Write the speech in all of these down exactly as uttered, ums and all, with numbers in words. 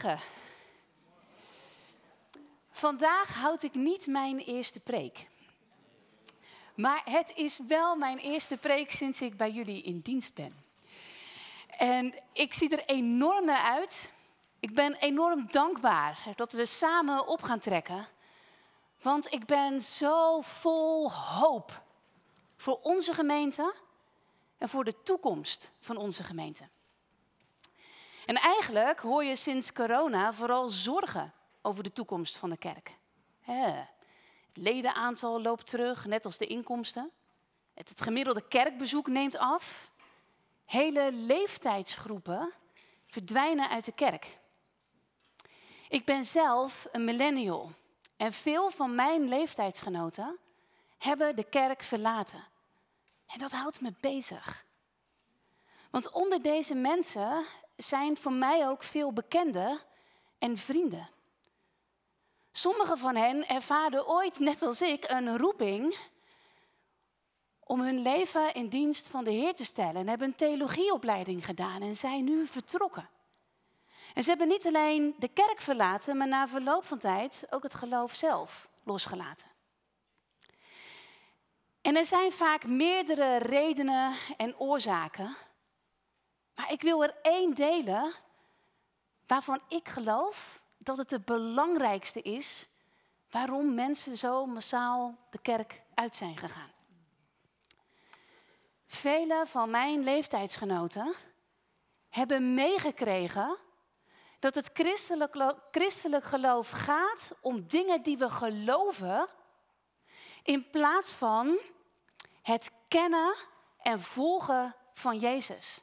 zeggen. Vandaag houd ik niet mijn eerste preek. Maar het is wel mijn eerste preek sinds ik bij jullie in dienst ben. En ik zie er enorm naar uit. Ik ben enorm dankbaar dat we samen op gaan trekken. Want ik ben zo vol hoop voor onze gemeente en voor de toekomst van onze gemeente. En eigenlijk hoor je sinds corona vooral zorgen over de toekomst van de kerk. Het ledenaantal loopt terug, net als de inkomsten. Het gemiddelde kerkbezoek neemt af. Hele leeftijdsgroepen verdwijnen uit de kerk. Ik ben zelf een millennial. En veel van mijn leeftijdsgenoten hebben de kerk verlaten. En dat houdt me bezig. Want onder deze mensen zijn voor mij ook veel bekenden en vrienden. Sommigen van hen ervaren ooit, net als ik, een roeping om hun leven in dienst van de Heer te stellen. En hebben een theologieopleiding gedaan en zijn nu vertrokken. En ze hebben niet alleen de kerk verlaten, maar na verloop van tijd ook het geloof zelf losgelaten. En er zijn vaak meerdere redenen en oorzaken. Maar ik wil er één delen waarvan ik geloof dat het de belangrijkste is waarom mensen zo massaal de kerk uit zijn gegaan. Velen van mijn leeftijdsgenoten hebben meegekregen dat het christelijk, christelijk geloof gaat om dingen die we geloven, in plaats van het kennen en volgen van Jezus.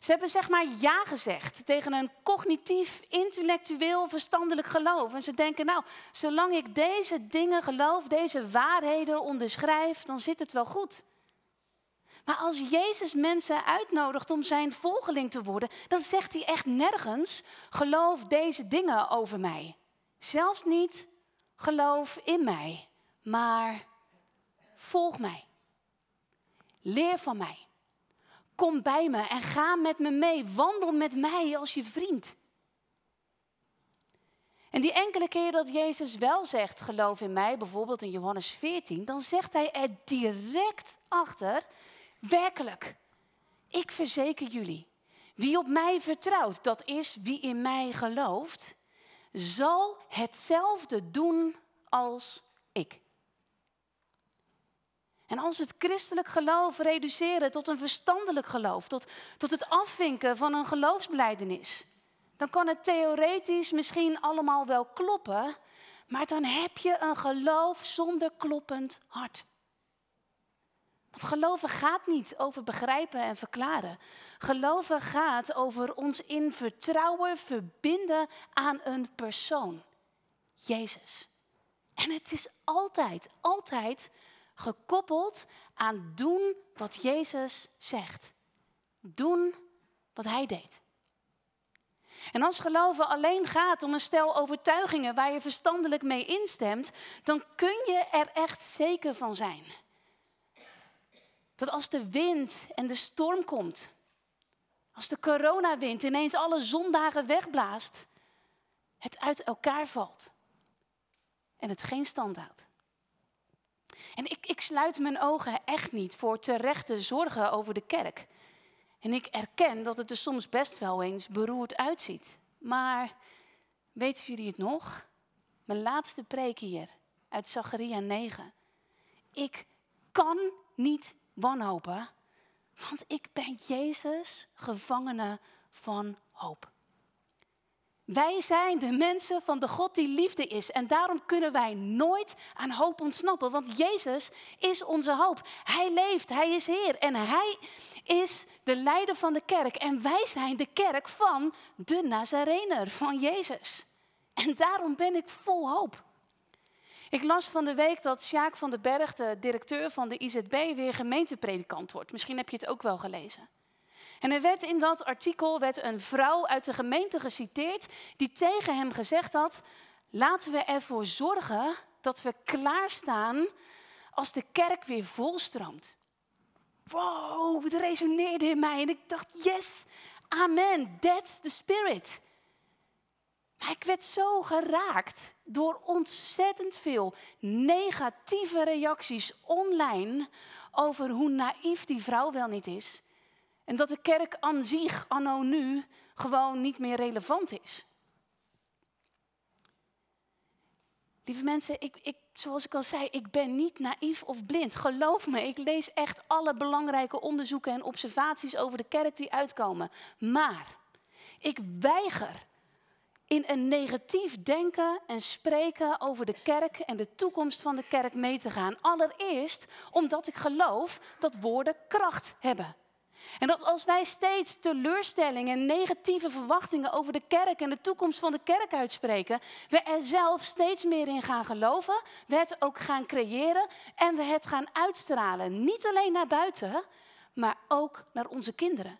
Ze hebben zeg maar ja gezegd tegen een cognitief, intellectueel, verstandelijk geloof. En ze denken, nou, zolang ik deze dingen geloof, deze waarheden onderschrijf, dan zit het wel goed. Maar als Jezus mensen uitnodigt om zijn volgeling te worden, dan zegt hij echt nergens, geloof deze dingen over mij. Zelfs niet, geloof in mij, maar volg mij. Leer van mij. Kom bij me en ga met me mee. Wandel met mij als je vriend. En die enkele keer dat Jezus wel zegt, geloof in mij, bijvoorbeeld in Johannes veertien, dan zegt hij er direct achter, werkelijk, ik verzeker jullie, wie op mij vertrouwt, dat is wie in mij gelooft, zal hetzelfde doen als ik. En als we het christelijk geloof reduceren tot een verstandelijk geloof, tot, tot het afvinken van een geloofsbelijdenis, dan kan het theoretisch misschien allemaal wel kloppen, maar dan heb je een geloof zonder kloppend hart. Want geloven gaat niet over begrijpen en verklaren. Geloven gaat over ons in vertrouwen verbinden aan een persoon. Jezus. En het is altijd, altijd gekoppeld aan doen wat Jezus zegt. Doen wat hij deed. En als geloven alleen gaat om een stel overtuigingen waar je verstandelijk mee instemt, dan kun je er echt zeker van zijn. Dat als de wind en de storm komt, als de coronawind ineens alle zondagen wegblaast, het uit elkaar valt en het geen stand houdt. En ik, ik sluit mijn ogen echt niet voor terechte zorgen over de kerk. En ik erken dat het er soms best wel eens beroerd uitziet. Maar weten jullie het nog? Mijn laatste preek hier uit Zacharia negen. Ik kan niet wanhopen, want ik ben Jezus, gevangene van hoop. Wij zijn de mensen van de God die liefde is. En daarom kunnen wij nooit aan hoop ontsnappen. Want Jezus is onze hoop. Hij leeft, hij is Heer. En hij is de leider van de kerk. En wij zijn de kerk van de Nazarener, van Jezus. En daarom ben ik vol hoop. Ik las van de week dat Sjaak van den Berg, de directeur van de I Z B, weer gemeentepredikant wordt. Misschien heb je het ook wel gelezen. En er werd in dat artikel werd een vrouw uit de gemeente geciteerd die tegen hem gezegd had, laten we ervoor zorgen dat we klaarstaan als de kerk weer volstroomt. Wow, het resoneerde in mij en ik dacht, yes, amen, that's the spirit. Ik werd zo geraakt door ontzettend veel negatieve reacties online over hoe naïef die vrouw wel niet is. En dat de kerk aan zich, anno nu, gewoon niet meer relevant is. Lieve mensen, ik, ik, zoals ik al zei, ik ben niet naïef of blind. Geloof me, ik lees echt alle belangrijke onderzoeken en observaties over de kerk die uitkomen. Maar ik weiger in een negatief denken en spreken over de kerk en de toekomst van de kerk mee te gaan. Allereerst omdat ik geloof dat woorden kracht hebben. En dat als wij steeds teleurstellingen en negatieve verwachtingen over de kerk en de toekomst van de kerk uitspreken, we er zelf steeds meer in gaan geloven, we het ook gaan creëren en we het gaan uitstralen. Niet alleen naar buiten, maar ook naar onze kinderen.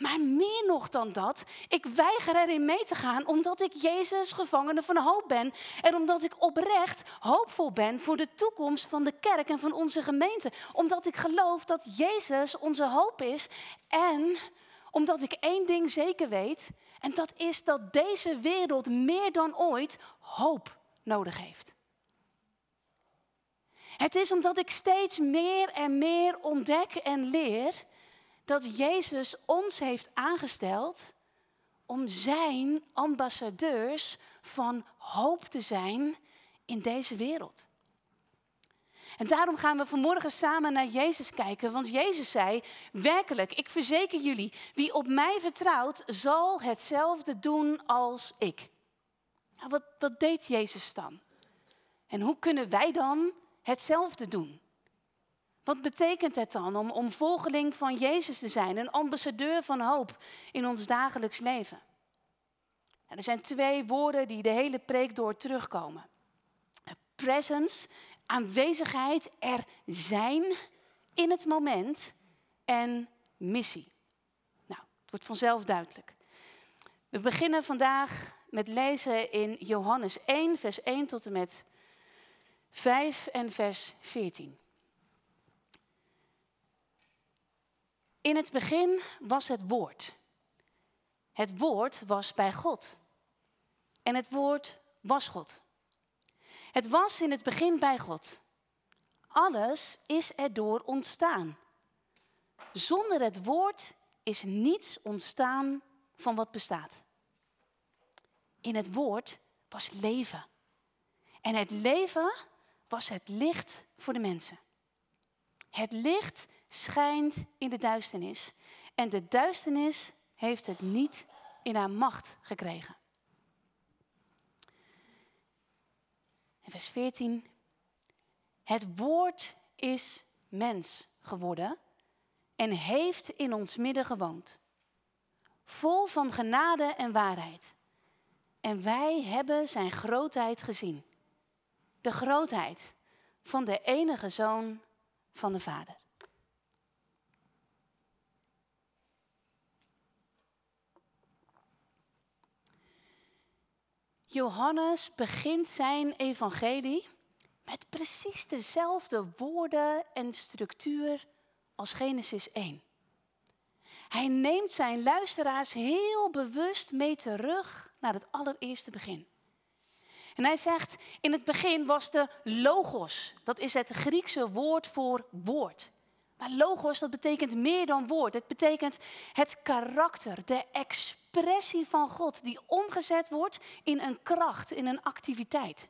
Maar meer nog dan dat, ik weiger erin mee te gaan omdat ik Jezus gevangene van hoop ben. En omdat ik oprecht hoopvol ben voor de toekomst van de kerk en van onze gemeente. Omdat ik geloof dat Jezus onze hoop is. En omdat ik één ding zeker weet. En dat is dat deze wereld meer dan ooit hoop nodig heeft. Het is omdat ik steeds meer en meer ontdek en leer dat Jezus ons heeft aangesteld om zijn ambassadeurs van hoop te zijn in deze wereld. En daarom gaan we vanmorgen samen naar Jezus kijken. Want Jezus zei, werkelijk, ik verzeker jullie, wie op mij vertrouwt, zal hetzelfde doen als ik. Nou, wat, wat deed Jezus dan? En hoe kunnen wij dan hetzelfde doen? Wat betekent het dan om, om volgeling van Jezus te zijn, een ambassadeur van hoop in ons dagelijks leven? En er zijn twee woorden die de hele preek door terugkomen. Presence, aanwezigheid, er zijn in het moment en missie. Nou, het wordt vanzelf duidelijk. We beginnen vandaag met lezen in Johannes één, vers één tot en met vijf en vers veertien. In het begin was het woord. Het woord was bij God. En het woord was God. Het was in het begin bij God. Alles is erdoor ontstaan. Zonder het woord is niets ontstaan van wat bestaat. In het woord was leven. En het leven was het licht voor de mensen. Het licht schijnt in de duisternis. En de duisternis heeft het niet in haar macht gekregen. En vers veertien. Het woord is mens geworden en heeft in ons midden gewoond. Vol van genade en waarheid. En wij hebben zijn grootheid gezien. De grootheid van de enige zoon van de Vader. Johannes begint zijn evangelie met precies dezelfde woorden en structuur als Genesis één. Hij neemt zijn luisteraars heel bewust mee terug naar het allereerste begin. En hij zegt, in het begin was de logos, dat is het Griekse woord voor woord. Maar logos, dat betekent meer dan woord. Het betekent het karakter, de expressie van God die omgezet wordt in een kracht, in een activiteit.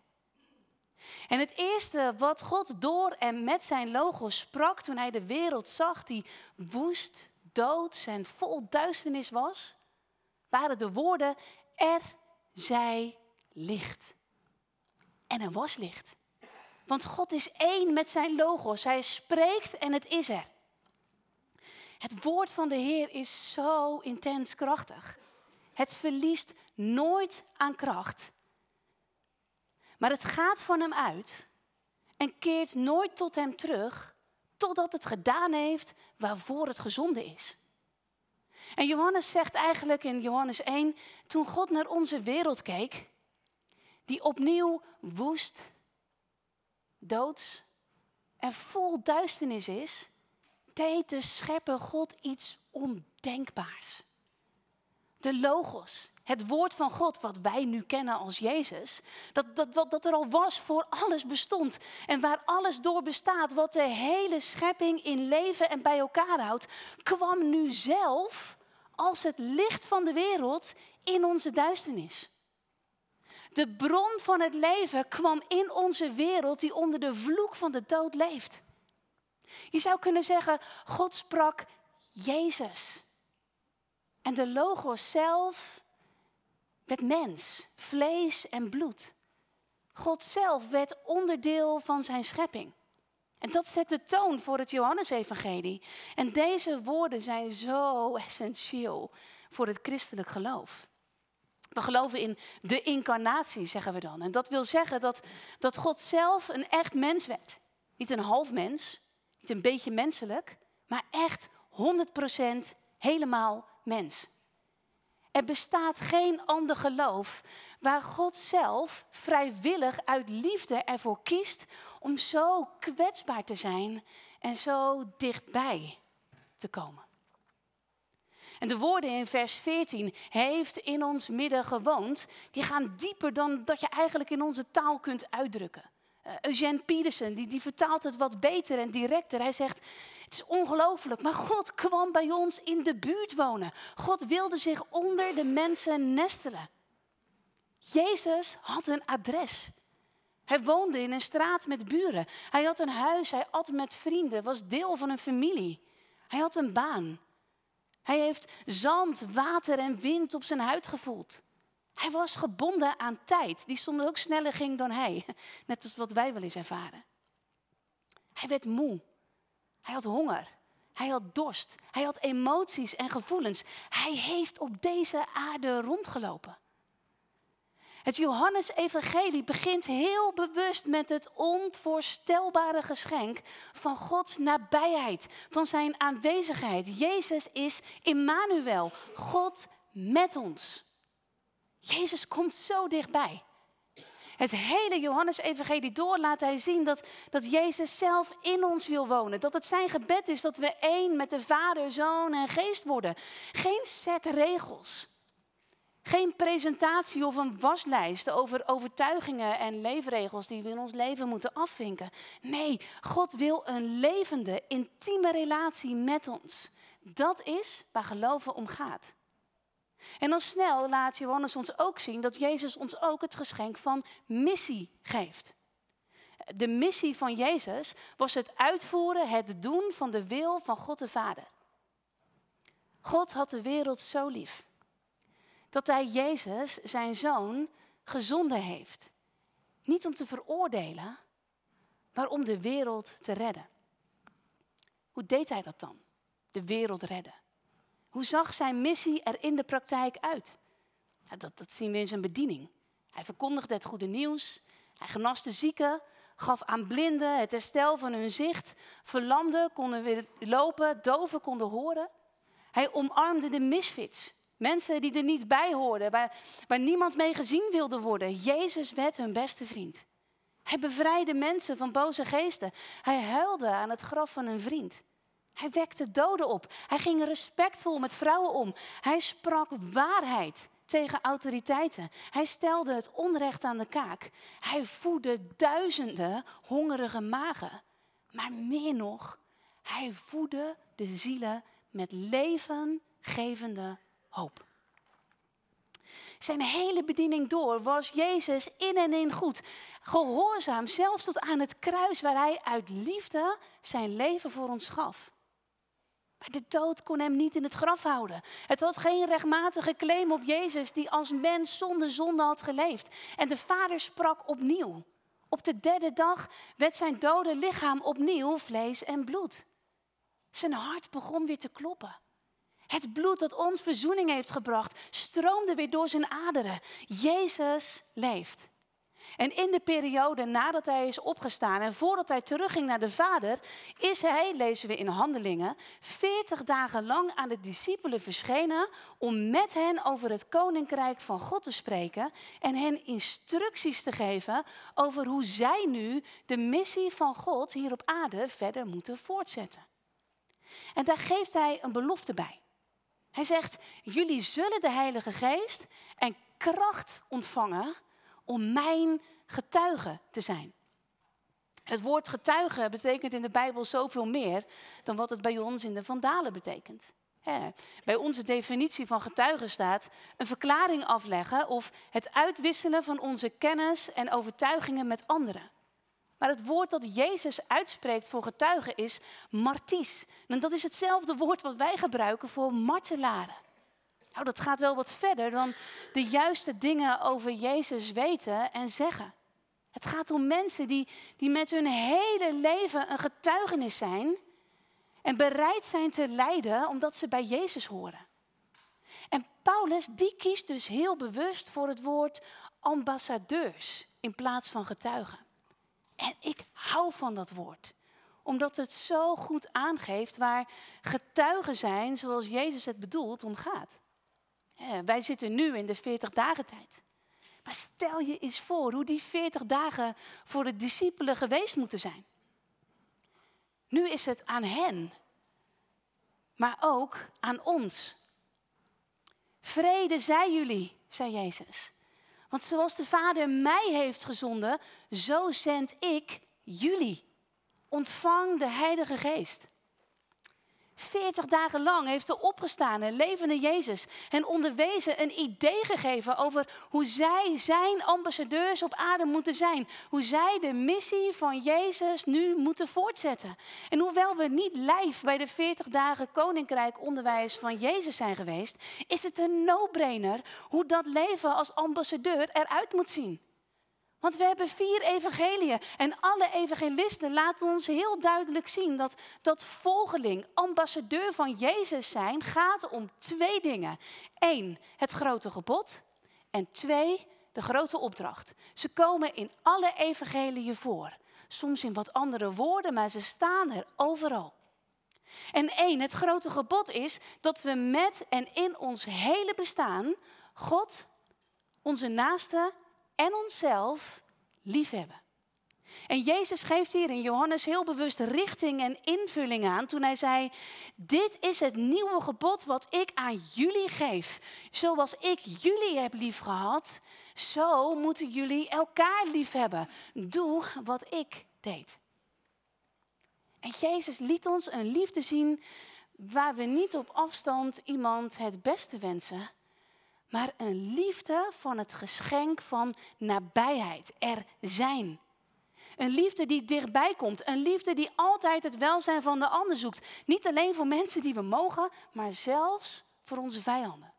En het eerste wat God door en met zijn logos sprak toen hij de wereld zag die woest, dood en vol duisternis was, waren de woorden, er zij licht. En er was licht. Want God is één met zijn logos. Hij spreekt en het is er. Het woord van de Heer is zo intens krachtig. Het verliest nooit aan kracht. Maar het gaat van hem uit en keert nooit tot hem terug, totdat het gedaan heeft waarvoor het gezonden is. En Johannes zegt eigenlijk in Johannes één, toen God naar onze wereld keek, die opnieuw woest, dood en vol duisternis is, deed de schepper God iets ondenkbaars. De logos, het woord van God, wat wij nu kennen als Jezus, dat, dat, wat, dat er al was, voor alles bestond. En waar alles door bestaat, wat de hele schepping in leven en bij elkaar houdt, kwam nu zelf als het licht van de wereld in onze duisternis. De bron van het leven kwam in onze wereld die onder de vloek van de dood leeft. Je zou kunnen zeggen, God sprak Jezus. En de Logos zelf werd mens, vlees en bloed. God zelf werd onderdeel van zijn schepping. En dat zet de toon voor het Johannesevangelie. En deze woorden zijn zo essentieel voor het christelijk geloof. We geloven in de incarnatie, zeggen we dan. En dat wil zeggen dat, dat God zelf een echt mens werd. Niet een half mens, niet een beetje menselijk, maar echt honderd procent helemaal mens. Er bestaat geen ander geloof waar God zelf vrijwillig uit liefde ervoor kiest om zo kwetsbaar te zijn en zo dichtbij te komen. En de woorden in vers veertien, heeft in ons midden gewoond, die gaan dieper dan dat je eigenlijk in onze taal kunt uitdrukken. Uh, Eugène Peterson, die, die vertaalt het wat beter en directer. Hij zegt, het is ongelooflijk, maar God kwam bij ons in de buurt wonen. God wilde zich onder de mensen nestelen. Jezus had een adres. Hij woonde in een straat met buren. Hij had een huis, hij at met vrienden, was deel van een familie. Hij had een baan. Hij heeft zand, water en wind op zijn huid gevoeld. Hij was gebonden aan tijd, die soms ook sneller ging dan hij. Net als wat wij wel eens ervaren. Hij werd moe. Hij had honger. Hij had dorst. Hij had emoties en gevoelens. Hij heeft op deze aarde rondgelopen. Het Johannesevangelie begint heel bewust met het onvoorstelbare geschenk van Gods nabijheid, van zijn aanwezigheid. Jezus is Emmanuel, God met ons. Jezus komt zo dichtbij. Het hele Johannesevangelie door laat hij zien dat, dat Jezus zelf in ons wil wonen. Dat het zijn gebed is dat we één met de Vader, Zoon en Geest worden. Geen set regels. Geen presentatie of een waslijst over overtuigingen en leefregels die we in ons leven moeten afvinken. Nee, God wil een levende, intieme relatie met ons. Dat is waar geloven om gaat. En dan snel laat Johannes ons ook zien dat Jezus ons ook het geschenk van missie geeft. De missie van Jezus was het uitvoeren, het doen van de wil van God de Vader. God had de wereld zo lief, dat hij Jezus, zijn zoon, gezonden heeft. Niet om te veroordelen, maar om de wereld te redden. Hoe deed hij dat dan? De wereld redden. Hoe zag zijn missie er in de praktijk uit? Dat, dat zien we in zijn bediening. Hij verkondigde het goede nieuws. Hij genas zieken, gaf aan blinden het herstel van hun zicht. Verlamden konden weer lopen, doven konden horen. Hij omarmde de misfits. Mensen die er niet bij hoorden, waar, waar niemand mee gezien wilde worden. Jezus werd hun beste vriend. Hij bevrijdde mensen van boze geesten. Hij huilde aan het graf van een vriend. Hij wekte doden op. Hij ging respectvol met vrouwen om. Hij sprak waarheid tegen autoriteiten. Hij stelde het onrecht aan de kaak. Hij voedde duizenden hongerige magen. Maar meer nog, hij voedde de zielen met levengevende hoop. Zijn hele bediening door was Jezus in en in goed. Gehoorzaam, zelfs tot aan het kruis waar hij uit liefde zijn leven voor ons gaf. Maar de dood kon hem niet in het graf houden. Het had geen rechtmatige claim op Jezus die als mens zonder zonde had geleefd. En de Vader sprak opnieuw. Op de derde dag werd zijn dode lichaam opnieuw vlees en bloed. Zijn hart begon weer te kloppen. Het bloed dat ons verzoening heeft gebracht, stroomde weer door zijn aderen. Jezus leeft. En in de periode nadat hij is opgestaan en voordat hij terugging naar de Vader, is hij, lezen we in Handelingen, veertig dagen lang aan de discipelen verschenen om met hen over het koninkrijk van God te spreken en hen instructies te geven over hoe zij nu de missie van God hier op aarde verder moeten voortzetten. En daar geeft hij een belofte bij. Hij zegt, jullie zullen de Heilige Geest en kracht ontvangen om mijn getuigen te zijn. Het woord getuigen betekent in de Bijbel zoveel meer dan wat het bij ons in de Vandalen betekent. He, bij onze definitie van getuigen staat een verklaring afleggen of het uitwisselen van onze kennis en overtuigingen met anderen. Maar het woord dat Jezus uitspreekt voor getuigen is marties. En dat is hetzelfde woord wat wij gebruiken voor martelaren. Nou, dat gaat wel wat verder dan de juiste dingen over Jezus weten en zeggen. Het gaat om mensen die, die met hun hele leven een getuigenis zijn en bereid zijn te lijden omdat ze bij Jezus horen. En Paulus die kiest dus heel bewust voor het woord ambassadeurs in plaats van getuigen. En ik hou van dat woord, omdat het zo goed aangeeft waar getuigen zijn zoals Jezus het bedoelt om gaat. Wij zitten nu in de veertig dagen tijd. Maar stel je eens voor hoe die veertig dagen voor de discipelen geweest moeten zijn. Nu is het aan hen, maar ook aan ons. Vrede zij jullie, zei Jezus. Want zoals de Vader mij heeft gezonden, zo zend ik jullie. Ontvang de Heilige Geest. Veertig dagen lang heeft de opgestane, levende Jezus hen onderwezen, een idee gegeven over hoe zij zijn ambassadeurs op aarde moeten zijn. Hoe zij de missie van Jezus nu moeten voortzetten. En hoewel we niet lijf bij de veertig dagen koninkrijk onderwijs van Jezus zijn geweest, is het een no-brainer hoe dat leven als ambassadeur eruit moet zien. Want we hebben vier evangeliën en alle evangelisten laten ons heel duidelijk zien dat, dat volgeling, ambassadeur van Jezus zijn, gaat om twee dingen. Eén, het grote gebod en twee, de grote opdracht. Ze komen in alle evangelieën voor, soms in wat andere woorden, maar ze staan er overal. En één, het grote gebod is dat we met en in ons hele bestaan God, onze naaste en onszelf liefhebben. En Jezus geeft hier in Johannes heel bewust richting en invulling aan toen hij zei, dit is het nieuwe gebod wat ik aan jullie geef. Zoals ik jullie heb lief gehad, zo moeten jullie elkaar lief hebben. Doe wat ik deed. En Jezus liet ons een liefde zien waar we niet op afstand iemand het beste wensen, maar een liefde van het geschenk van nabijheid, er zijn. Een liefde die dichtbij komt. Een liefde die altijd het welzijn van de ander zoekt. Niet alleen voor mensen die we mogen, maar zelfs voor onze vijanden.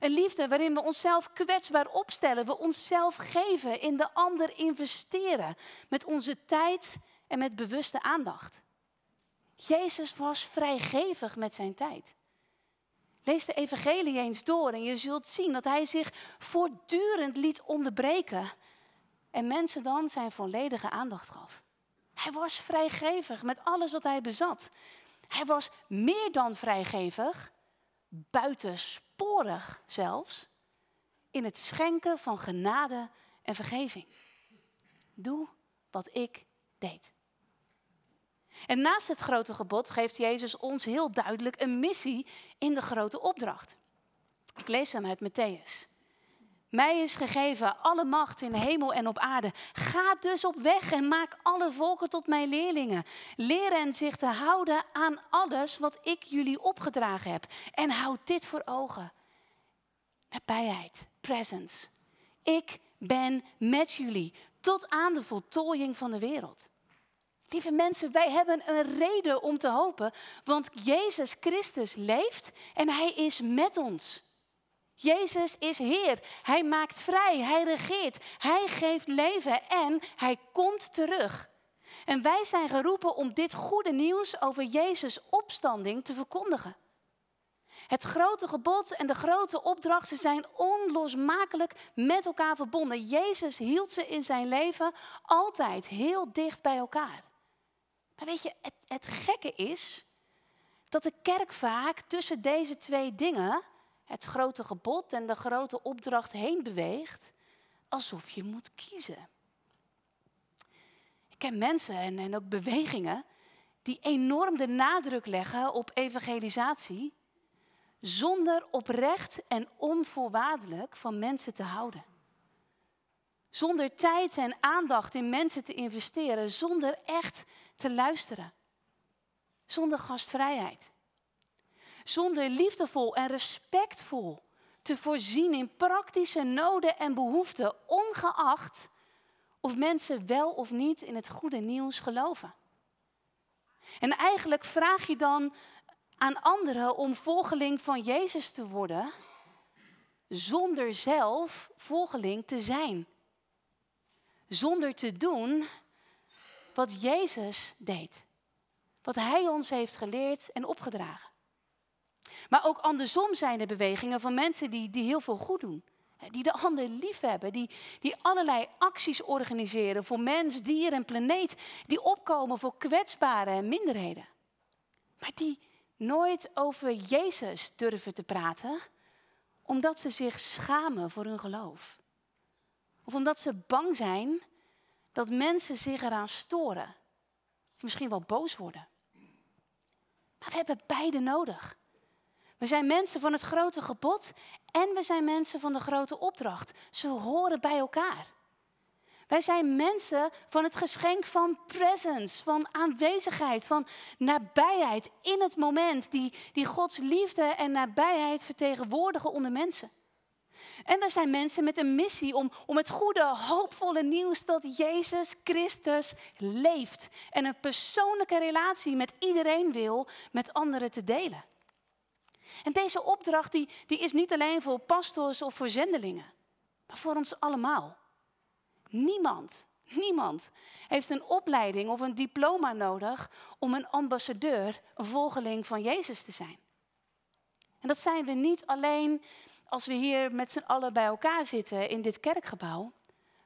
Een liefde waarin we onszelf kwetsbaar opstellen. We onszelf geven, in de ander investeren. Met onze tijd en met bewuste aandacht. Jezus was vrijgevig met zijn tijd. Lees de evangelie eens door en je zult zien dat hij zich voortdurend liet onderbreken. En mensen dan zijn volledige aandacht gaf. Hij was vrijgevig met alles wat hij bezat. Hij was meer dan vrijgevig, buitensporig zelfs, in het schenken van genade en vergeving. Doe wat ik deed. En naast het grote gebod geeft Jezus ons heel duidelijk een missie in de grote opdracht. Ik lees hem uit Mattheüs. Mij is gegeven alle macht in hemel en op aarde. Ga dus op weg en maak alle volken tot mijn leerlingen. Leer hen zich te houden aan alles wat ik jullie opgedragen heb. En houd dit voor ogen. Nabijheid, presence. Ik ben met jullie tot aan de voltooiing van de wereld. Lieve mensen, wij hebben een reden om te hopen, want Jezus Christus leeft en hij is met ons. Jezus is Heer, hij maakt vrij, hij regeert, hij geeft leven en hij komt terug. En wij zijn geroepen om dit goede nieuws over Jezus' opstanding te verkondigen. Het grote gebod en de grote opdrachten zijn onlosmakelijk met elkaar verbonden. Jezus hield ze in zijn leven altijd heel dicht bij elkaar. Maar weet je, het, het gekke is dat de kerk vaak tussen deze twee dingen, het grote gebod en de grote opdracht, heen beweegt, alsof je moet kiezen. Ik ken mensen en, en ook bewegingen die enorm de nadruk leggen op evangelisatie, zonder oprecht en onvoorwaardelijk van mensen te houden. Zonder tijd en aandacht in mensen te investeren, zonder echt te luisteren. Zonder gastvrijheid. Zonder liefdevol en respectvol te voorzien in praktische noden en behoeften, ongeacht of mensen wel of niet in het goede nieuws geloven. En eigenlijk vraag je dan aan anderen om volgeling van Jezus te worden, zonder zelf volgeling te zijn. Zonder te doen wat Jezus deed. Wat Hij ons heeft geleerd en opgedragen. Maar ook andersom zijn er bewegingen van mensen die, die heel veel goed doen. Die de ander lief hebben. Die, die allerlei acties organiseren voor mens, dier en planeet. Die opkomen voor kwetsbaren en minderheden. Maar die nooit over Jezus durven te praten. Omdat ze zich schamen voor hun geloof. Of omdat ze bang zijn dat mensen zich eraan storen. Of misschien wel boos worden. Maar we hebben beide nodig. We zijn mensen van het grote gebod en we zijn mensen van de grote opdracht. Ze horen bij elkaar. Wij zijn mensen van het geschenk van presence, van aanwezigheid, van nabijheid in het moment. Die, die Gods liefde en nabijheid vertegenwoordigen onder mensen. En wij zijn mensen met een missie om, om het goede, hoopvolle nieuws dat Jezus Christus leeft. En een persoonlijke relatie met iedereen wil, met anderen te delen. En deze opdracht die, die is niet alleen voor pastors of voor zendelingen, maar voor ons allemaal. Niemand, niemand heeft een opleiding of een diploma nodig om een ambassadeur, een volgeling van Jezus te zijn. En dat zijn we niet alleen als we hier met z'n allen bij elkaar zitten in dit kerkgebouw,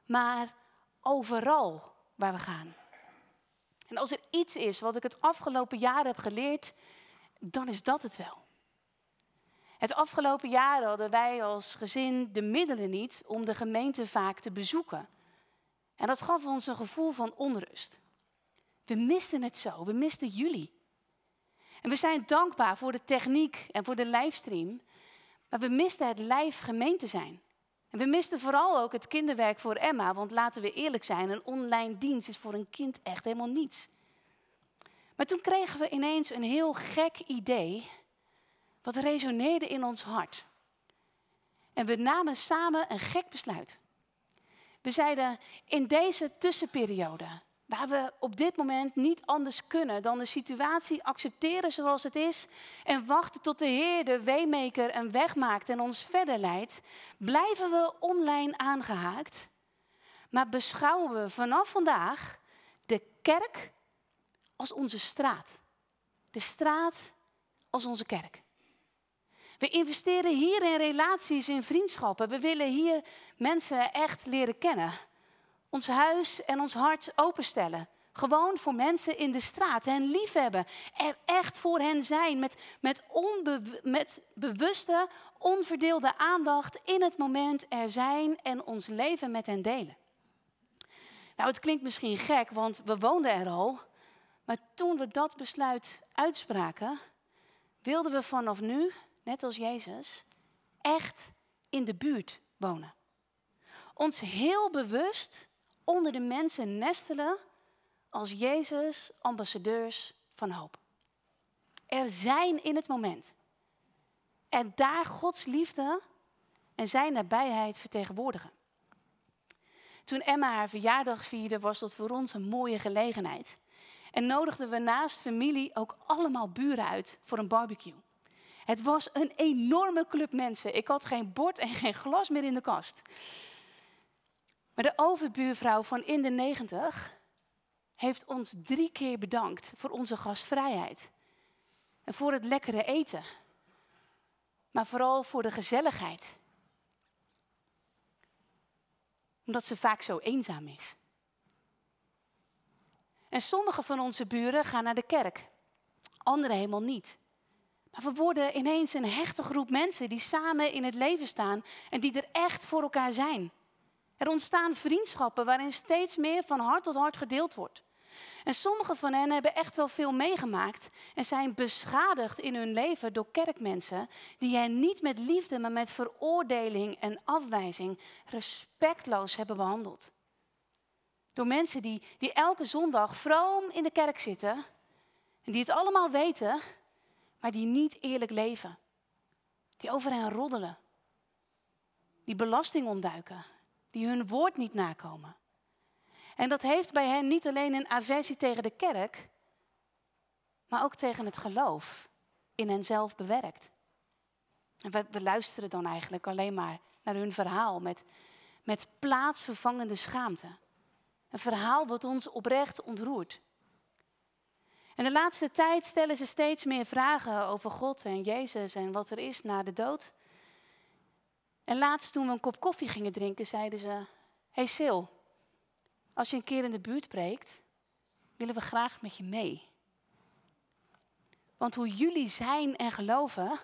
maar overal waar we gaan. En als er iets is wat ik het afgelopen jaar heb geleerd, dan is dat het wel. Het afgelopen jaar hadden wij als gezin de middelen niet om de gemeente vaak te bezoeken. En dat gaf ons een gevoel van onrust. We misten het zo, we misten jullie. En we zijn dankbaar voor de techniek en voor de livestream. Maar we misten het live gemeente zijn. En we misten vooral ook het kinderwerk voor Emma. Want laten we eerlijk zijn, een online dienst is voor een kind echt helemaal niets. Maar toen kregen we ineens een heel gek idee, wat resoneerde in ons hart. En we namen samen een gek besluit. We zeiden, in deze tussenperiode, waar we op dit moment niet anders kunnen dan de situatie accepteren zoals het is en wachten tot de Heer de waymaker een weg maakt en ons verder leidt, blijven we online aangehaakt, maar beschouwen we vanaf vandaag de kerk als onze straat. De straat als onze kerk. We investeren hier in relaties, in vriendschappen. We willen hier mensen echt leren kennen. Ons huis en ons hart openstellen. Gewoon voor mensen in de straat. Hen liefhebben. Er echt voor hen zijn. Met, met, onbe- met bewuste, onverdeelde aandacht. In het moment er zijn en ons leven met hen delen. Nou, het klinkt misschien gek, want we woonden er al. Maar toen we dat besluit uitspraken, wilden we vanaf nu, net als Jezus, echt in de buurt wonen. Ons heel bewust onder de mensen nestelen als Jezus ambassadeurs van hoop. Er zijn in het moment. En daar Gods liefde en zijn nabijheid vertegenwoordigen. Toen Emma haar verjaardag vierde, was dat voor ons een mooie gelegenheid. En nodigden we naast familie ook allemaal buren uit voor een barbecue. Het was een enorme club mensen. Ik had geen bord en geen glas meer in de kast. Maar de overbuurvrouw van in de negentig heeft ons drie keer bedankt voor onze gastvrijheid. En voor het lekkere eten. Maar vooral voor de gezelligheid. Omdat ze vaak zo eenzaam is. En sommige van onze buren gaan naar de kerk. Anderen helemaal niet. Maar we worden ineens een hechte groep mensen die samen in het leven staan en die er echt voor elkaar zijn. Er ontstaan vriendschappen waarin steeds meer van hart tot hart gedeeld wordt. En sommigen van hen hebben echt wel veel meegemaakt en zijn beschadigd in hun leven door kerkmensen die hen niet met liefde, maar met veroordeling en afwijzing respectloos hebben behandeld. Door mensen die, die elke zondag vroom in de kerk zitten en die het allemaal weten, maar die niet eerlijk leven. Die over hen roddelen. Die belasting ontduiken. Die hun woord niet nakomen. En dat heeft bij hen niet alleen een aversie tegen de kerk, maar ook tegen het geloof in henzelf bewerkt. En we, we luisteren dan eigenlijk alleen maar naar hun verhaal met, met plaatsvervangende schaamte. Een verhaal wat ons oprecht ontroert. En de laatste tijd stellen ze steeds meer vragen over God en Jezus en wat er is na de dood. En laatst toen we een kop koffie gingen drinken, zeiden ze: hey Sil, als je een keer in de buurt preekt, willen we graag met je mee. Want hoe jullie zijn en geloven,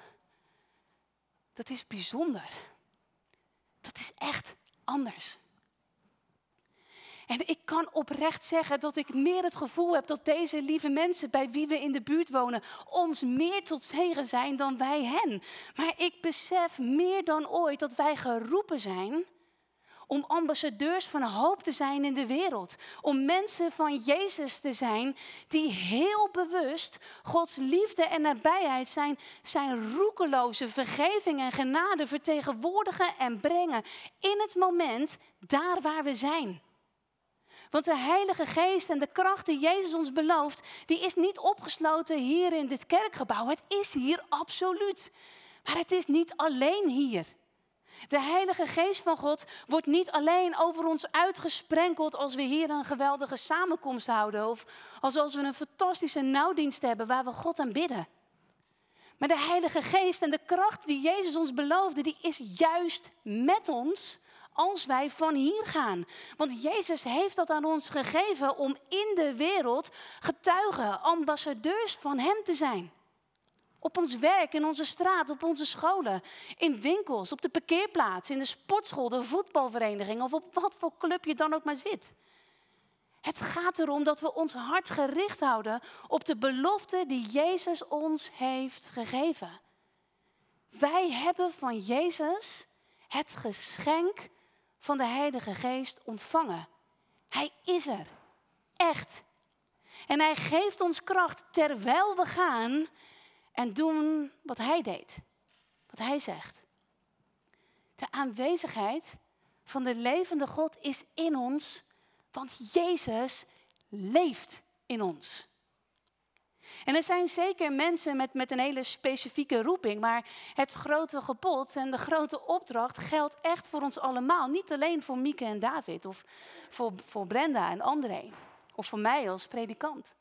dat is bijzonder. Dat is echt anders. En ik kan oprecht zeggen dat ik meer het gevoel heb dat deze lieve mensen bij wie we in de buurt wonen ons meer tot zegen zijn dan wij hen. Maar ik besef meer dan ooit dat wij geroepen zijn om ambassadeurs van hoop te zijn in de wereld. Om mensen van Jezus te zijn die heel bewust Gods liefde en nabijheid zijn, zijn roekeloze vergeving en genade vertegenwoordigen en brengen in het moment daar waar we zijn. Want de Heilige Geest en de kracht die Jezus ons belooft, die is niet opgesloten hier in dit kerkgebouw. Het is hier absoluut. Maar het is niet alleen hier. De Heilige Geest van God wordt niet alleen over ons uitgesprenkeld als we hier een geweldige samenkomst houden. Of als, als we een fantastische nauwdienst hebben waar we God aan bidden. Maar de Heilige Geest en de kracht die Jezus ons beloofde, die is juist met ons als wij van hier gaan. Want Jezus heeft dat aan ons gegeven om in de wereld getuigen, ambassadeurs van Hem te zijn. Op ons werk, in onze straat, op onze scholen, in winkels, op de parkeerplaats, in de sportschool, de voetbalvereniging of op wat voor club je dan ook maar zit. Het gaat erom dat we ons hart gericht houden op de belofte die Jezus ons heeft gegeven. Wij hebben van Jezus het geschenk van de Heilige Geest ontvangen. Hij is er. Echt. En hij geeft ons kracht terwijl we gaan en doen wat hij deed. Wat hij zegt. De aanwezigheid van de levende God is in ons, want Jezus leeft in ons. En er zijn zeker mensen met, met een hele specifieke roeping, maar het grote gebod en de grote opdracht geldt echt voor ons allemaal. Niet alleen voor Mieke en David of voor, voor Brenda en André of voor mij als predikant.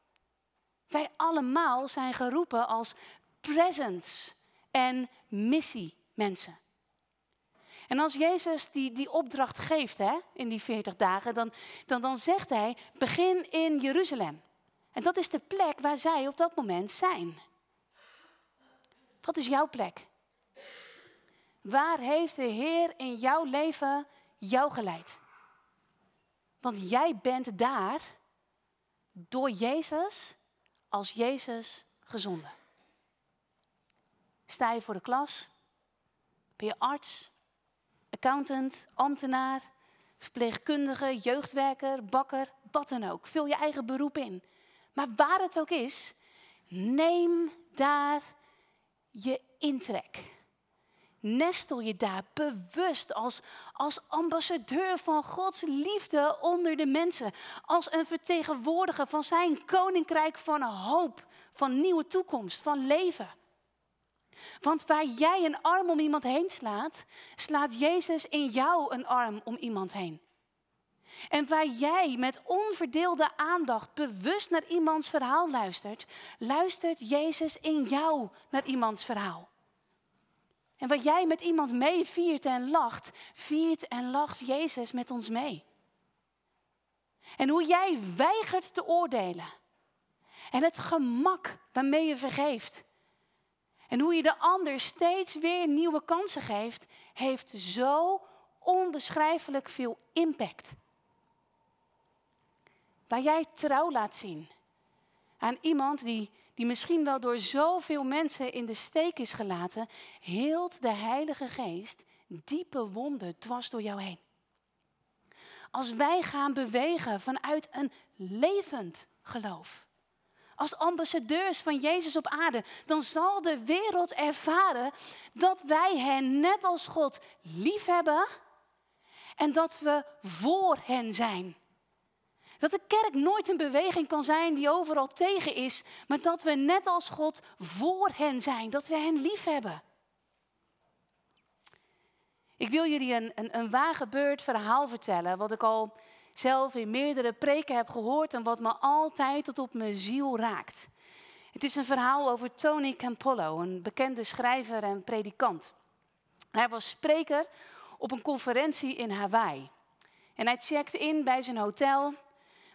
Wij allemaal zijn geroepen als presence en missie mensen. En als Jezus die, die opdracht geeft hè, in die veertig dagen, dan, dan, dan zegt hij: begin in Jeruzalem. En dat is de plek waar zij op dat moment zijn. Wat is jouw plek? Waar heeft de Heer in jouw leven jou geleid? Want jij bent daar door Jezus als Jezus gezonden. Sta je voor de klas? Ben je arts, accountant, ambtenaar, verpleegkundige, jeugdwerker, bakker, wat dan ook. Vul je eigen beroep in. Maar waar het ook is, neem daar je intrek. Nestel je daar bewust als, als ambassadeur van Gods liefde onder de mensen. Als een vertegenwoordiger van zijn koninkrijk van hoop, van nieuwe toekomst, van leven. Want waar jij een arm om iemand heen slaat, slaat Jezus in jou een arm om iemand heen. En waar jij met onverdeelde aandacht bewust naar iemands verhaal luistert, luistert Jezus in jou naar iemands verhaal. En waar jij met iemand mee viert en lacht, viert en lacht Jezus met ons mee. En hoe jij weigert te oordelen. En het gemak waarmee je vergeeft. En hoe je de ander steeds weer nieuwe kansen geeft, heeft zo onbeschrijfelijk veel impact. waar jij trouw laat zien aan iemand die, die misschien wel door zoveel mensen in de steek is gelaten, hield de Heilige Geest diepe wonden dwars door jou heen. Als wij gaan bewegen vanuit een levend geloof, als ambassadeurs van Jezus op aarde, dan zal de wereld ervaren dat wij hen net als God liefhebben en dat we voor hen zijn. Dat de kerk nooit een beweging kan zijn die overal tegen is, maar dat we net als God voor hen zijn, dat we hen liefhebben. Ik wil jullie een, een, een waargebeurd verhaal vertellen, wat ik al zelf in meerdere preken heb gehoord en wat me altijd tot op mijn ziel raakt. Het is een verhaal over Tony Campolo, een bekende schrijver en predikant. Hij was spreker op een conferentie in Hawaii. En hij checkte in bij zijn hotel,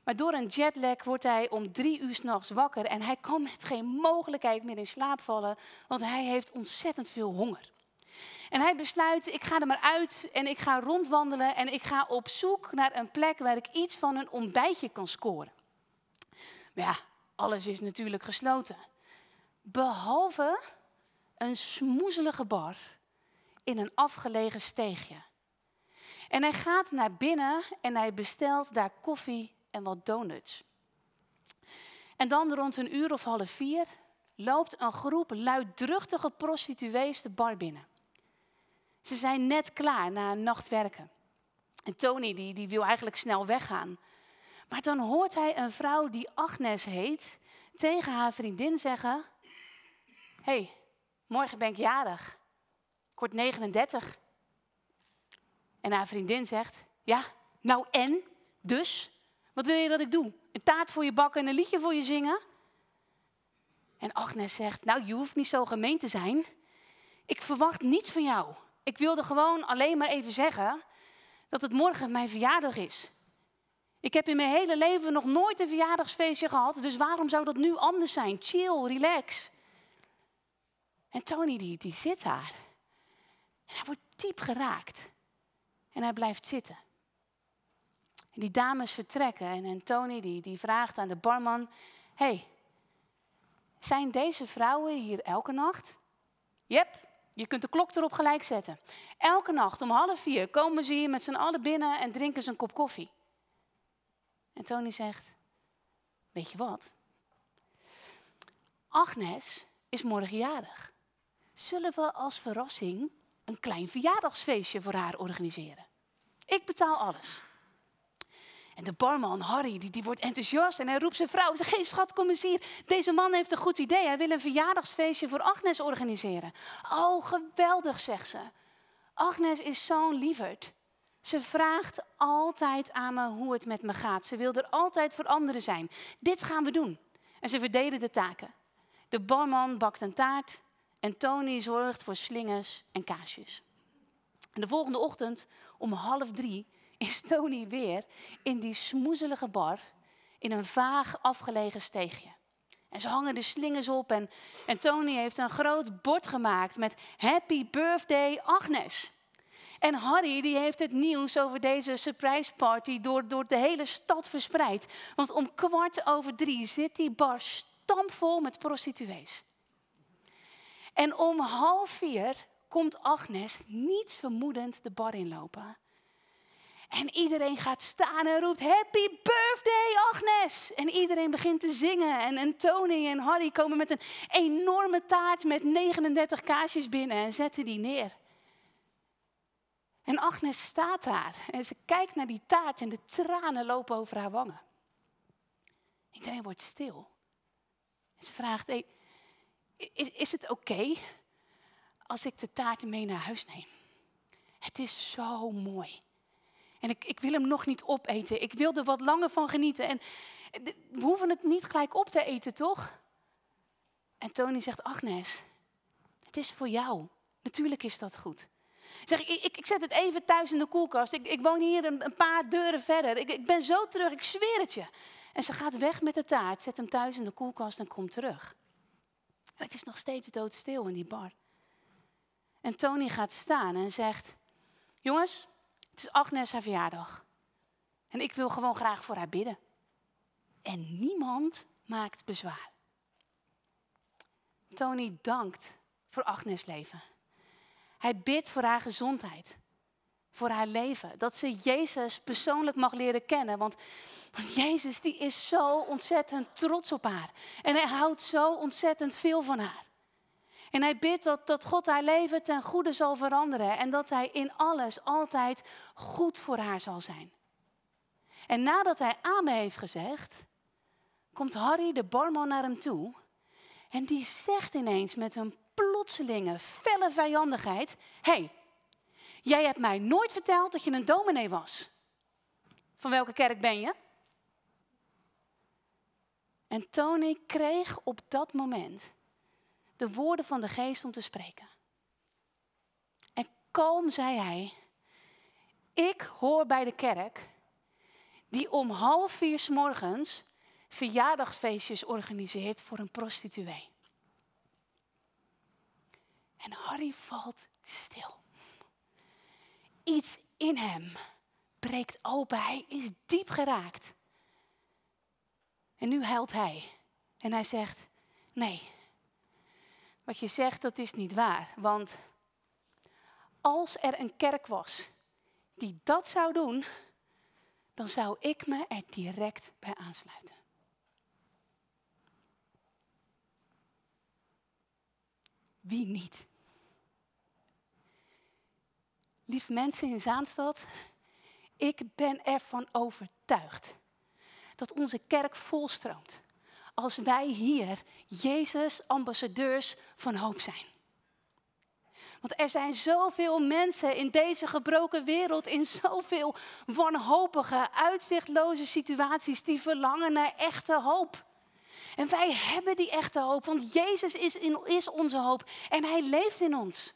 maar door een jetlag wordt hij om drie uur 's nachts wakker en hij kan met geen mogelijkheid meer in slaap vallen, want hij heeft ontzettend veel honger. En hij besluit, ik ga er maar uit en ik ga rondwandelen en ik ga op zoek naar een plek waar ik iets van een ontbijtje kan scoren. Maar ja, alles is natuurlijk gesloten. Behalve een smoezelige bar in een afgelegen steegje. En hij gaat naar binnen en hij bestelt daar koffie en wat donuts. En dan rond een uur of half vier loopt een groep luidruchtige prostituees de bar binnen. Ze zijn net klaar na een nacht werken. En Tony die, die wil eigenlijk snel weggaan. Maar dan hoort hij een vrouw die Agnes heet tegen haar vriendin zeggen: hey, morgen ben ik jarig. Ik word negenendertig. En haar vriendin zegt: ja, nou en? Dus? Wat wil je dat ik doe? Een taart voor je bakken en een liedje voor je zingen? En Agnes zegt: nou, je hoeft niet zo gemeen te zijn. Ik verwacht niets van jou. Ik wilde gewoon alleen maar even zeggen dat het morgen mijn verjaardag is. Ik heb in mijn hele leven nog nooit een verjaardagsfeestje gehad, dus waarom zou dat nu anders zijn? Chill, relax. En Tony die, die zit daar. En hij wordt diep geraakt. En hij blijft zitten. En die dames vertrekken en, en Tony die, die vraagt aan de barman: hey, zijn deze vrouwen hier elke nacht? Yep. Je kunt de klok erop gelijk zetten. Elke nacht om half vier komen ze hier met z'n allen binnen en drinken ze een kop koffie. En Tony zegt: weet je wat? Agnes is morgen jarig. Zullen we als verrassing een klein verjaardagsfeestje voor haar organiseren? Ik betaal alles. En de barman, Harry, die, die wordt enthousiast en hij roept zijn vrouw: hey schat, kom eens hier. Deze man heeft een goed idee. Hij wil een verjaardagsfeestje voor Agnes organiseren. Oh, geweldig, zegt ze. Agnes is zo'n lieverd. Ze vraagt altijd aan me hoe het met me gaat. Ze wil er altijd voor anderen zijn. Dit gaan we doen. En ze verdelen de taken. De barman bakt een taart en Tony zorgt voor slingers en kaasjes. En de volgende ochtend om half drie is Tony weer in die smoezelige bar in een vaag afgelegen steegje. En ze hangen de slingers op en, en Tony heeft een groot bord gemaakt met Happy Birthday Agnes. En Harry die heeft het nieuws over deze surprise party door, door de hele stad verspreid. Want om kwart over drie zit die bar stampvol met prostituees. En om half vier komt Agnes niets vermoedend de bar inlopen. En iedereen gaat staan en roept: Happy Birthday Agnes! En iedereen begint te zingen. En, en Tony en Harry komen met een enorme taart met negenendertig kaasjes binnen en zetten die neer. En Agnes staat daar en ze kijkt naar die taart en de tranen lopen over haar wangen. Iedereen wordt stil. En ze vraagt: hey, is, is het oké als ik de taart mee naar huis neem? Het is zo mooi. En ik, ik wil hem nog niet opeten. Ik wil er wat langer van genieten. En we hoeven het niet gelijk op te eten, toch? En Tony zegt: Agnes, het is voor jou. Natuurlijk is dat goed. Zeg, ik, ik, ik zet het even thuis in de koelkast. Ik, ik woon hier een, een paar deuren verder. Ik, ik ben zo terug, ik zweer het je. En ze gaat weg met de taart, zet hem thuis in de koelkast en komt terug. En het is nog steeds doodstil in die bar. En Tony gaat staan en zegt: jongens, het is Agnes haar verjaardag. En ik wil gewoon graag voor haar bidden. en niemand maakt bezwaar. Tony dankt voor Agnes' leven. Hij bidt voor haar gezondheid, voor haar leven. Dat ze Jezus persoonlijk mag leren kennen. Want, want Jezus die is zo ontzettend trots op haar. En hij houdt zo ontzettend veel van haar. En hij bidt dat, dat God haar leven ten goede zal veranderen. En dat hij in alles altijd goed voor haar zal zijn. En nadat hij amen heeft gezegd, komt Harry de barman naar hem toe. En die zegt ineens met een plotselinge, felle vijandigheid: hé, hey, jij hebt mij nooit verteld dat je een dominee was. Van welke kerk ben je? En Tony kreeg op dat moment de woorden van de Geest om te spreken. En kalm zei hij: ik hoor bij de kerk die om half vier 's morgens verjaardagsfeestjes organiseert voor een prostituee. En Harry valt stil. Iets in hem breekt open. Hij is diep geraakt. En nu huilt hij. En hij zegt: nee, wat je zegt, dat is niet waar. Want als er een kerk was die dat zou doen, dan zou ik me er direct bij aansluiten. Wie niet? Lieve mensen in Zaanstad, ik ben ervan overtuigd dat onze kerk volstroomt als wij hier Jezus ambassadeurs van hoop zijn. Want er zijn zoveel mensen in deze gebroken wereld, in zoveel wanhopige, uitzichtloze situaties die verlangen naar echte hoop. En wij hebben die echte hoop, want Jezus is, in, is onze hoop en hij leeft in ons.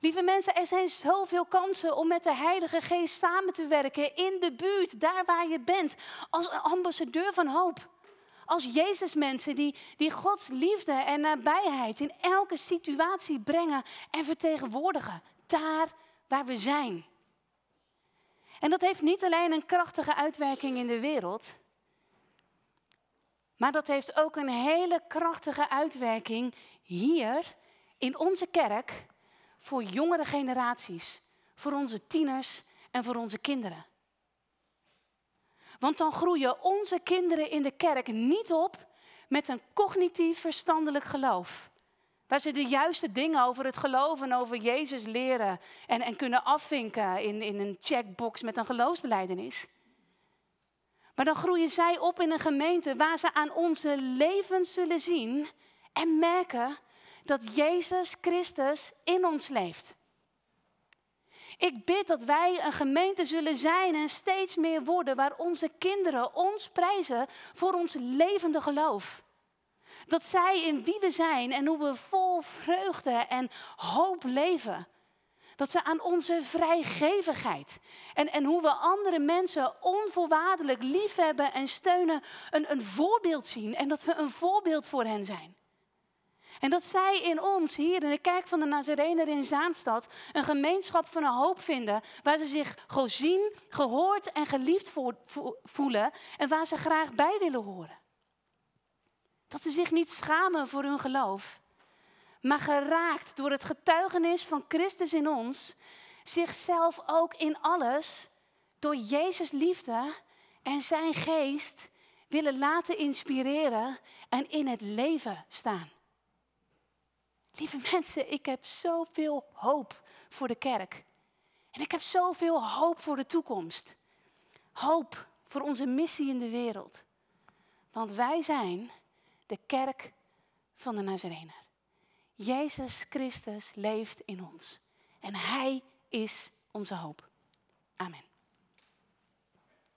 Lieve mensen, er zijn zoveel kansen om met de Heilige Geest samen te werken in de buurt, daar waar je bent, als een ambassadeur van hoop. Als Jezus mensen die, die Gods liefde en nabijheid in elke situatie brengen en vertegenwoordigen. Daar waar we zijn. En dat heeft niet alleen een krachtige uitwerking in de wereld, maar dat heeft ook een hele krachtige uitwerking hier in onze kerk voor jongere generaties, voor onze tieners en voor onze kinderen. Want dan groeien onze kinderen in de kerk niet op met een cognitief verstandelijk geloof. Waar ze de juiste dingen over het geloof en over Jezus leren en, en kunnen afvinken in, in een checkbox met een geloofsbelijdenis. Maar dan groeien zij op in een gemeente waar ze aan onze levens zullen zien en merken dat Jezus Christus in ons leeft. Ik bid dat wij een gemeente zullen zijn en steeds meer worden waar onze kinderen ons prijzen voor ons levende geloof. Dat zij in wie we zijn en hoe we vol vreugde en hoop leven. Dat ze aan onze vrijgevigheid en, en hoe we andere mensen onvoorwaardelijk liefhebben en steunen een, een voorbeeld zien en dat we een voorbeeld voor hen zijn. En dat zij in ons, hier in de Kerk van de Nazarener in Zaanstad, een gemeenschap van een hoop vinden waar ze zich gezien, gehoord en geliefd vo- vo- voelen en waar ze graag bij willen horen. Dat ze zich niet schamen voor hun geloof, maar geraakt door het getuigenis van Christus in ons, zichzelf ook in alles door Jezus' liefde en zijn geest willen laten inspireren en in het leven staan. Lieve mensen, ik heb zoveel hoop voor de kerk. En ik heb zoveel hoop voor de toekomst. Hoop voor onze missie in de wereld. Want wij zijn de kerk van de Nazarener. Jezus Christus leeft in ons. En hij is onze hoop. Amen.